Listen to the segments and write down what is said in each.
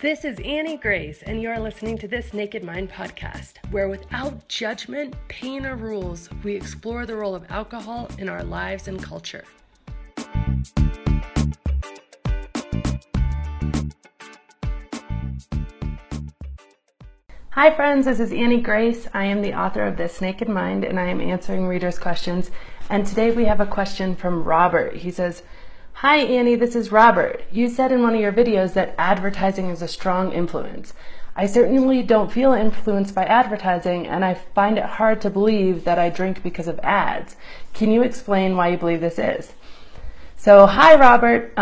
This is Annie Grace, and you're listening to This Naked Mind Podcast, where without judgment, pain, or rules, we explore the role of alcohol in our lives and culture. Hi friends, this is Annie Grace. I am the author of This Naked Mind, and I am answering readers' questions. And today we have a question from Robert. He says, "Hi Annie, this is Robert. You said in one of your videos that advertising is a strong influence. I certainly don't feel influenced by advertising, and I find it hard to believe that I drink because of ads. Can you explain why you believe this is?" So, hi Robert.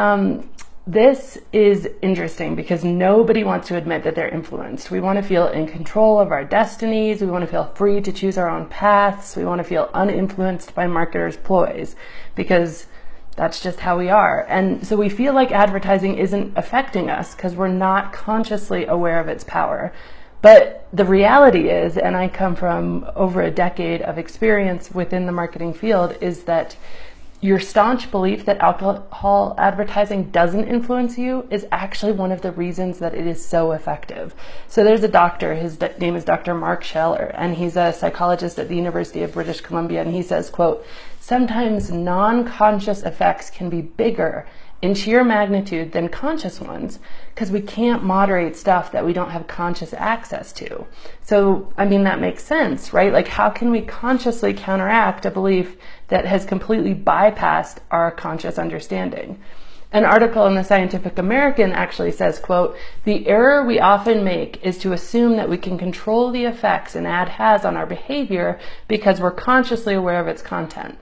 This is interesting because nobody wants to admit that they're influenced. We want to feel in control of our destinies. We want to feel free to choose our own paths. We want to feel uninfluenced by marketers' ploys because that's just how we are. And so we feel like advertising isn't affecting us because we're not consciously aware of its power. But the reality is, and I come from over a decade of experience within the marketing field, is that your staunch belief that alcohol advertising doesn't influence you is actually one of the reasons that it is so effective. So there's a doctor, his name is Dr. Mark Scheller, and he's a psychologist at the University of British Columbia, and he says, quote, "Sometimes non-conscious effects can be bigger in sheer magnitude than conscious ones because we can't moderate stuff that we don't have conscious access to." So, I mean, that makes sense, right? Like, how can we consciously counteract a belief that has completely bypassed our conscious understanding? An article in the Scientific American actually says, quote, "The error we often make is to assume that we can control the effects an ad has on our behavior because we're consciously aware of its content.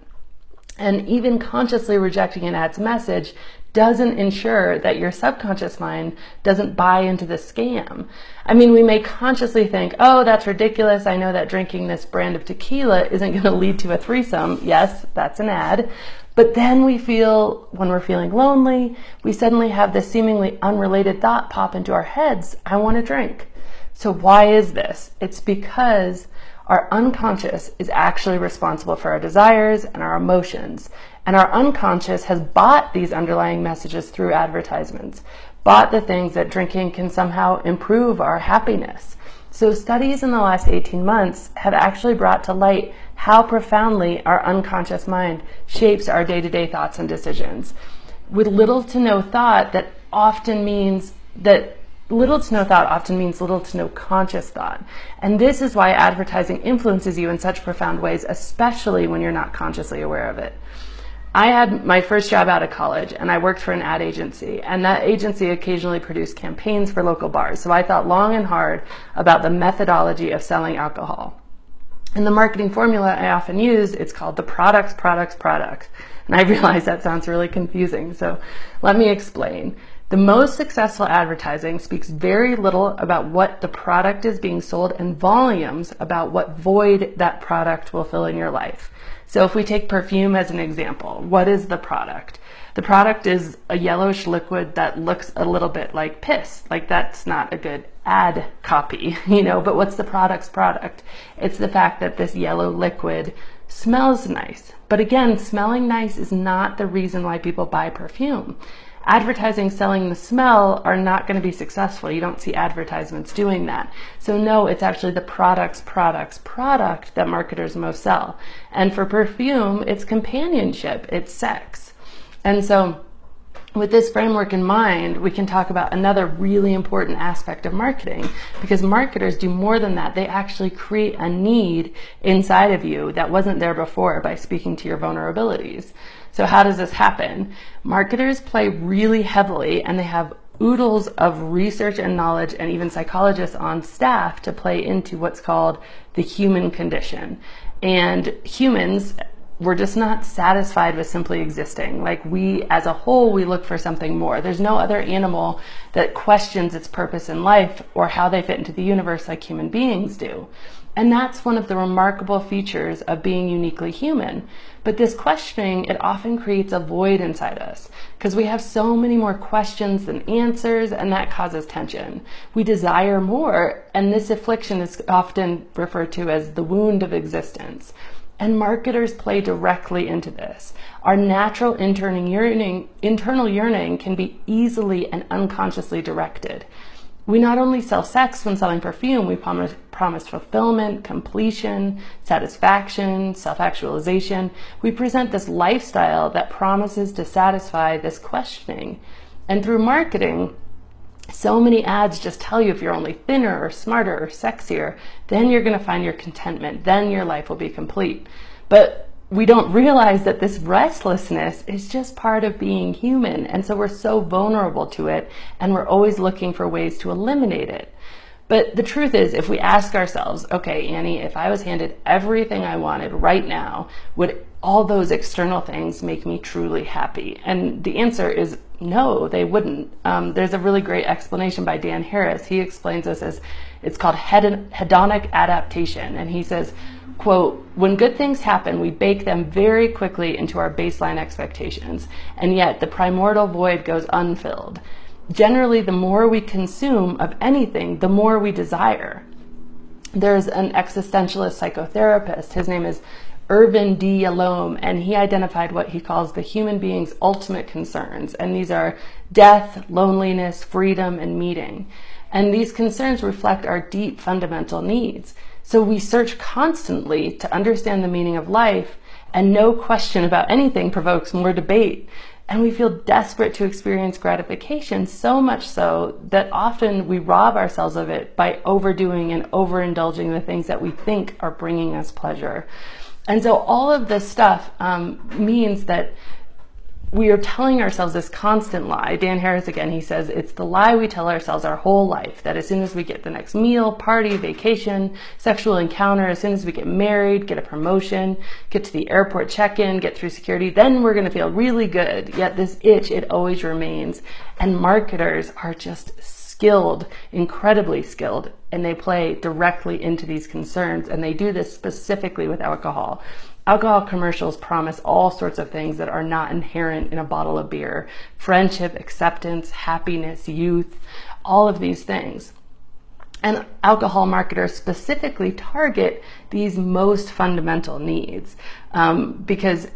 And even consciously rejecting an ad's message doesn't ensure that your subconscious mind doesn't buy into the scam. I mean, we may consciously think, oh, that's ridiculous. I know that drinking this brand of tequila isn't going to lead to a threesome. Yes, that's an ad. But then we feel, when we're feeling lonely, we suddenly have this seemingly unrelated thought pop into our heads, I want to drink. So why is this? It's because our unconscious is actually responsible for our desires and our emotions. And our unconscious has bought these underlying messages through advertisements, bought the things that drinking can somehow improve our happiness. So studies in the last 18 months have actually brought to light how profoundly our unconscious mind shapes our day-to-day thoughts and decisions. With little to no thought, that often means that little to no thought often means little to no conscious thought. And this is why advertising influences you in such profound ways, especially when you're not consciously aware of it. I had my first job out of college, and I worked for an ad agency, and that agency occasionally produced campaigns for local bars. So I thought long and hard about the methodology of selling alcohol. And the marketing formula I often used, it's called the products, products, products. And I realize that sounds really confusing, so let me explain. The most successful advertising speaks very little about what the product is being sold and volumes about what void that product will fill in your life. So if we take perfume as an example, what is the product? The product is a yellowish liquid that looks a little bit like piss. Like, that's not a good ad copy, you know, but what's the product's product? It's the fact that this yellow liquid smells nice. But again, smelling nice is not the reason why people buy perfume. Advertising selling the smell are not going to be successful. You don't see advertisements doing that. So no, it's actually the products, products, product that marketers most sell. And for perfume, it's companionship, it's sex. And so with this framework in mind, we can talk about another really important aspect of marketing, because marketers do more than that. They actually create a need inside of you that wasn't there before by speaking to your vulnerabilities. So how does this happen? Marketers play really heavily, and they have oodles of research and knowledge and even psychologists on staff to play into what's called the human condition. And humans, we're just not satisfied with simply existing. Like, we as a whole, we look for something more. There's no other animal that questions its purpose in life or how they fit into the universe like human beings do. And that's one of the remarkable features of being uniquely human. But this questioning, it often creates a void inside us because we have so many more questions than answers, and that causes tension. We desire more, and this affliction is often referred to as the wound of existence. And marketers play directly into this. Our natural internal yearning can be easily and unconsciously directed. We not only sell sex when selling perfume, we promise fulfillment, completion, satisfaction, self-actualization. We present this lifestyle that promises to satisfy this questioning. And through marketing, so many ads just tell you if you're only thinner or smarter or sexier, then you're going to find your contentment, then your life will be complete. But we don't realize that this restlessness is just part of being human, and so we're so vulnerable to it, and we're always looking for ways to eliminate it. But the truth is, if we ask ourselves, okay, Annie, if I was handed everything I wanted right now, would all those external things make me truly happy? And the answer is no, they wouldn't. There's a really great explanation by Dan Harris. He explains this as, it's called hedonic adaptation. And he says, quote, when good things happen, we bake them very quickly into our baseline expectations, and yet the primordial void goes unfilled. Generally, the more we consume of anything, the more we desire. There's an existentialist psychotherapist, his name is Irvin D. Yalom, and he identified what he calls the human being's ultimate concerns, and these are death, loneliness, freedom, and meaning. And these concerns reflect our deep fundamental needs. So we search constantly to understand the meaning of life, and no question about anything provokes more debate. And we feel desperate to experience gratification, so much so that often we rob ourselves of it by overdoing and overindulging the things that we think are bringing us pleasure. And so all of this stuff means that we are telling ourselves this constant lie. Dan Harris, again, he says, it's the lie we tell ourselves our whole life, that as soon as we get the next meal, party, vacation, sexual encounter, as soon as we get married, get a promotion, get to the airport check-in, get through security, then we're gonna feel really good. Yet this itch, it always remains. And marketers are just skilled, incredibly skilled, and they play directly into these concerns, and they do this specifically with alcohol. Alcohol commercials promise all sorts of things that are not inherent in a bottle of beer. Friendship, acceptance, happiness, youth, all of these things. And alcohol marketers specifically target these most fundamental needs because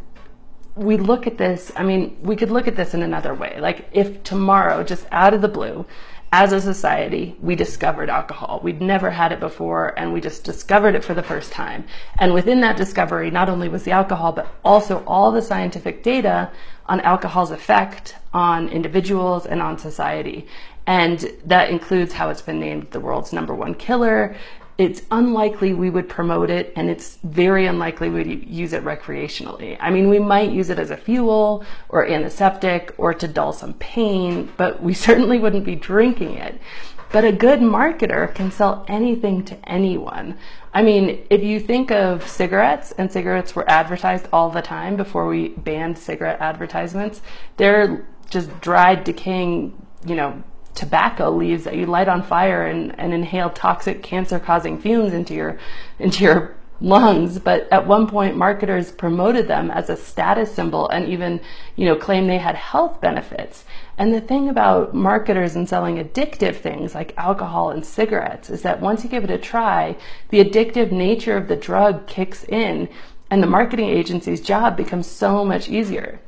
we look at this, I mean, we could look at this in another way. Like if tomorrow, just out of the blue, as a society, we discovered alcohol. We'd never had it before, and we just discovered it for the first time. And within that discovery, not only was the alcohol, but also all the scientific data on alcohol's effect on individuals and on society. And that includes how it's been named the world's #1 killer. It's unlikely we would promote it, and it's very unlikely we'd use it recreationally. I mean, we might use it as a fuel or antiseptic or to dull some pain, but we certainly wouldn't be drinking it. But a good marketer can sell anything to anyone. I mean, if you think of cigarettes, and cigarettes were advertised all the time before we banned cigarette advertisements, they're just dried, decaying, you know, tobacco leaves that you light on fire and inhale toxic cancer-causing fumes into your lungs. But at one point, marketers promoted them as a status symbol and even, you know, claimed they had health benefits. And the thing about marketers and selling addictive things like alcohol and cigarettes is that once you give it a try, the addictive nature of the drug kicks in, and the marketing agency's job becomes so much easier.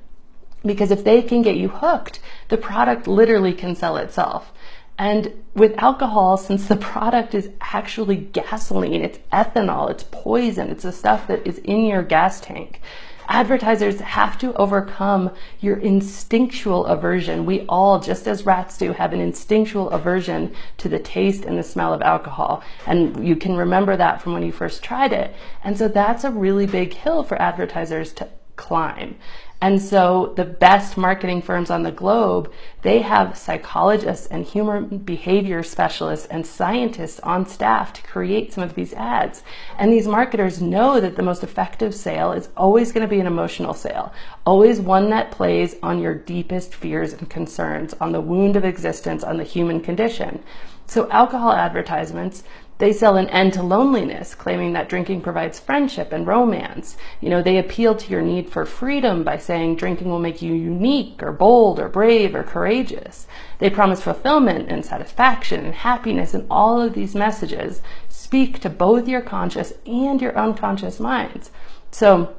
Because if they can get you hooked, the product literally can sell itself. And with alcohol, since the product is actually gasoline, it's ethanol, it's poison, it's the stuff that is in your gas tank, advertisers have to overcome your instinctual aversion. We all, just as rats do, have an instinctual aversion to the taste and the smell of alcohol. And you can remember that from when you first tried it. And so that's a really big hill for advertisers to climb. And so the best marketing firms on the globe, they have psychologists and human behavior specialists and scientists on staff to create some of these ads. And these marketers know that the most effective sale is always going to be an emotional sale, always one that plays on your deepest fears and concerns, on the wound of existence, on the human condition. So alcohol advertisements, they sell an end to loneliness, claiming that drinking provides friendship and romance. You know, they appeal to your need for freedom by saying drinking will make you unique or bold or brave or courageous. They promise fulfillment and satisfaction and happiness, and all of these messages speak to both your conscious and your unconscious minds. So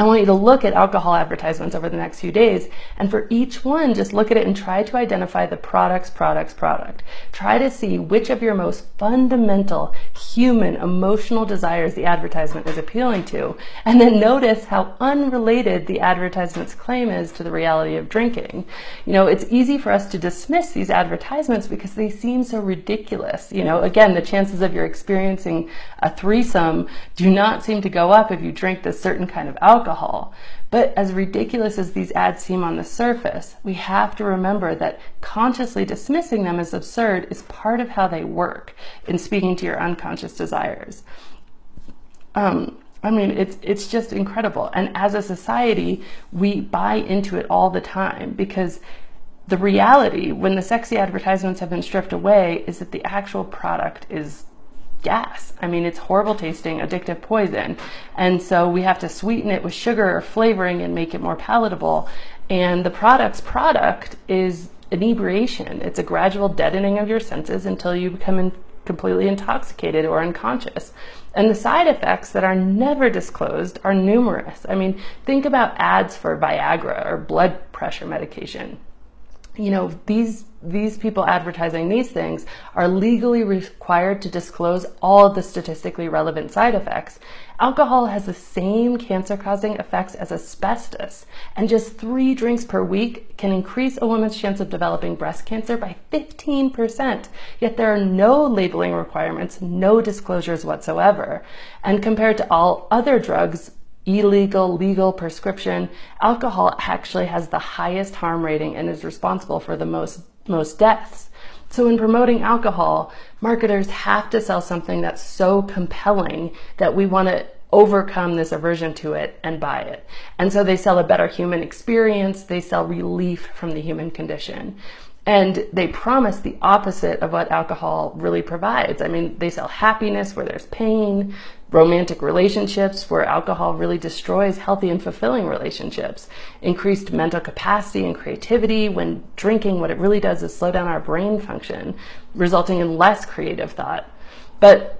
I want you to look at alcohol advertisements over the next few days, and for each one, just look at it and try to identify the product. Try to see which of your most fundamental human emotional desires the advertisement is appealing to, and then notice how unrelated the advertisement's claim is to the reality of drinking. You know, it's easy for us to dismiss these advertisements because they seem so ridiculous. You know, again, the chances of your experiencing a threesome do not seem to go up if you drink this certain kind of alcohol. But as ridiculous as these ads seem on the surface, we have to remember that consciously dismissing them as absurd is part of how they work in speaking to your unconscious desires. I mean, it's just incredible. And as a society, we buy into it all the time, because the reality, when the sexy advertisements have been stripped away, is that the actual product is gas. I mean, it's horrible tasting, addictive poison. And so we have to sweeten it with sugar or flavoring and make it more palatable. And the product's product is inebriation. It's a gradual deadening of your senses until you become completely intoxicated or unconscious. And the side effects that are never disclosed are numerous. I mean, think about ads for Viagra or blood pressure medication. You know, these people advertising these things are legally required to disclose all of the statistically relevant side effects. Alcohol has the same cancer-causing effects as asbestos, and just 3 drinks per week can increase a woman's chance of developing breast cancer by 15%, yet there are no labeling requirements, no disclosures whatsoever. And compared to all other drugs, illegal, legal, prescription, alcohol actually has the highest harm rating and is responsible for the most deaths. So in promoting alcohol, marketers have to sell something that's so compelling that we want to overcome this aversion to it and buy it. And so they sell a better human experience, they sell relief from the human condition. And they promise the opposite of what alcohol really provides. I mean, they sell happiness where there's pain, romantic relationships where alcohol really destroys healthy and fulfilling relationships, increased mental capacity and creativity when drinking, what it really does is slow down our brain function, resulting in less creative thought. But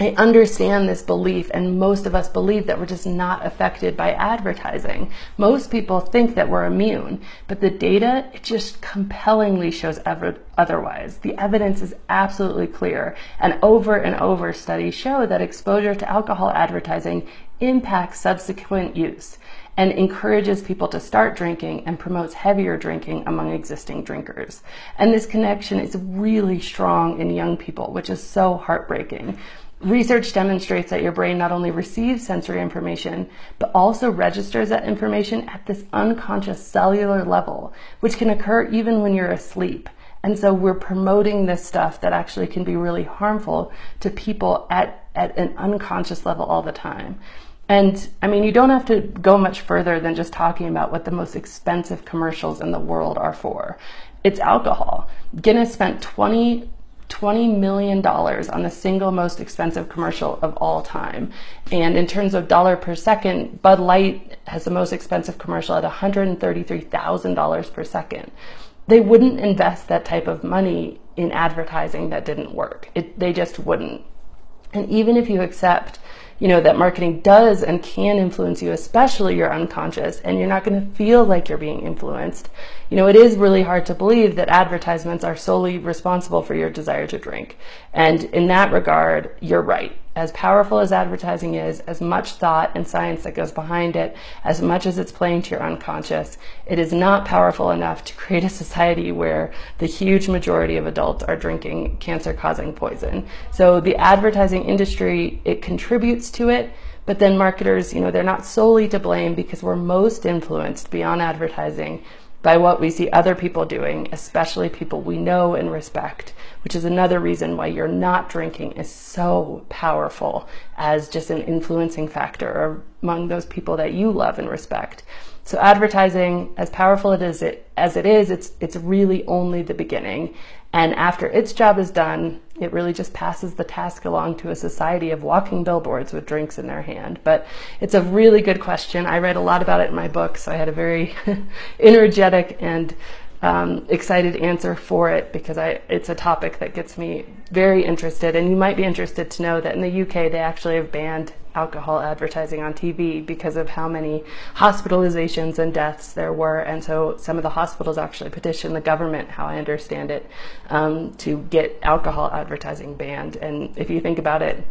I understand this belief, and most of us believe that we're just not affected by advertising. Most people think that we're immune, but the data, it just compellingly shows otherwise. The evidence is absolutely clear, and over studies show that exposure to alcohol advertising impacts subsequent use and encourages people to start drinking and promotes heavier drinking among existing drinkers. And this connection is really strong in young people, which is so heartbreaking. Research demonstrates that your brain not only receives sensory information, but also registers that information at this unconscious cellular level, which can occur even when you're asleep. And so we're promoting this stuff that actually can be really harmful to people at an unconscious level all the time. And I mean, you don't have to go much further than just talking about what the most expensive commercials in the world are for. It's alcohol. Guinness spent $20 million on the single most expensive commercial of all time. And in terms of dollar per second, Bud Light has the most expensive commercial at $133,000 per second. They wouldn't invest that type of money in advertising that didn't work. They just wouldn't. And even if you accept, you know, that marketing does and can influence you, especially your unconscious, and you're not going to feel like you're being influenced, you know, it is really hard to believe that advertisements are solely responsible for your desire to drink. And in that regard, you're right. As powerful as advertising is, as much thought and science that goes behind it, as much as it's playing to your unconscious, it is not powerful enough to create a society where the huge majority of adults are drinking cancer-causing poison. So the advertising industry, it contributes to it, but then marketers, you know, they're not solely to blame, because we're most influenced beyond advertising by what we see other people doing, especially people we know and respect, which is another reason why your not drinking is so powerful as just an influencing factor among those people that you love and respect. So advertising, as powerful as it is, it's really only the beginning. And after its job is done, it really just passes the task along to a society of walking billboards with drinks in their hand. But it's a really good question. I read a lot about it in my book, so I had a very energetic and excited answer for it, because it's a topic that gets me very interested. And you might be interested to know that in the UK, they actually have banned alcohol advertising on TV because of how many hospitalizations and deaths there were. And so some of the hospitals actually petitioned the government, how I understand it, to get alcohol advertising banned. And if you think about it,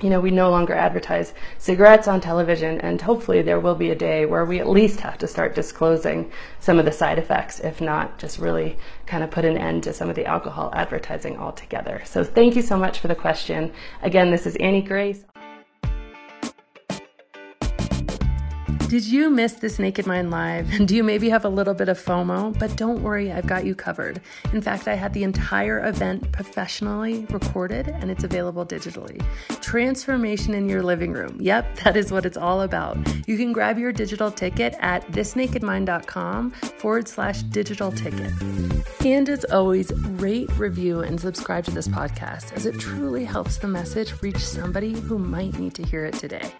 you know, we no longer advertise cigarettes on television, and hopefully there will be a day where we at least have to start disclosing some of the side effects, if not just really kind of put an end to some of the alcohol advertising altogether. So thank you so much for the question. Again, this is Annie Grace. Did you miss This Naked Mind Live? Do you maybe have a little bit of FOMO? But don't worry, I've got you covered. In fact, I had the entire event professionally recorded, and it's available digitally. Transformation in your living room. Yep, that is what it's all about. You can grab your digital ticket at thisnakedmind.com/digital ticket. And as always, rate, review, and subscribe to this podcast, as it truly helps the message reach somebody who might need to hear it today.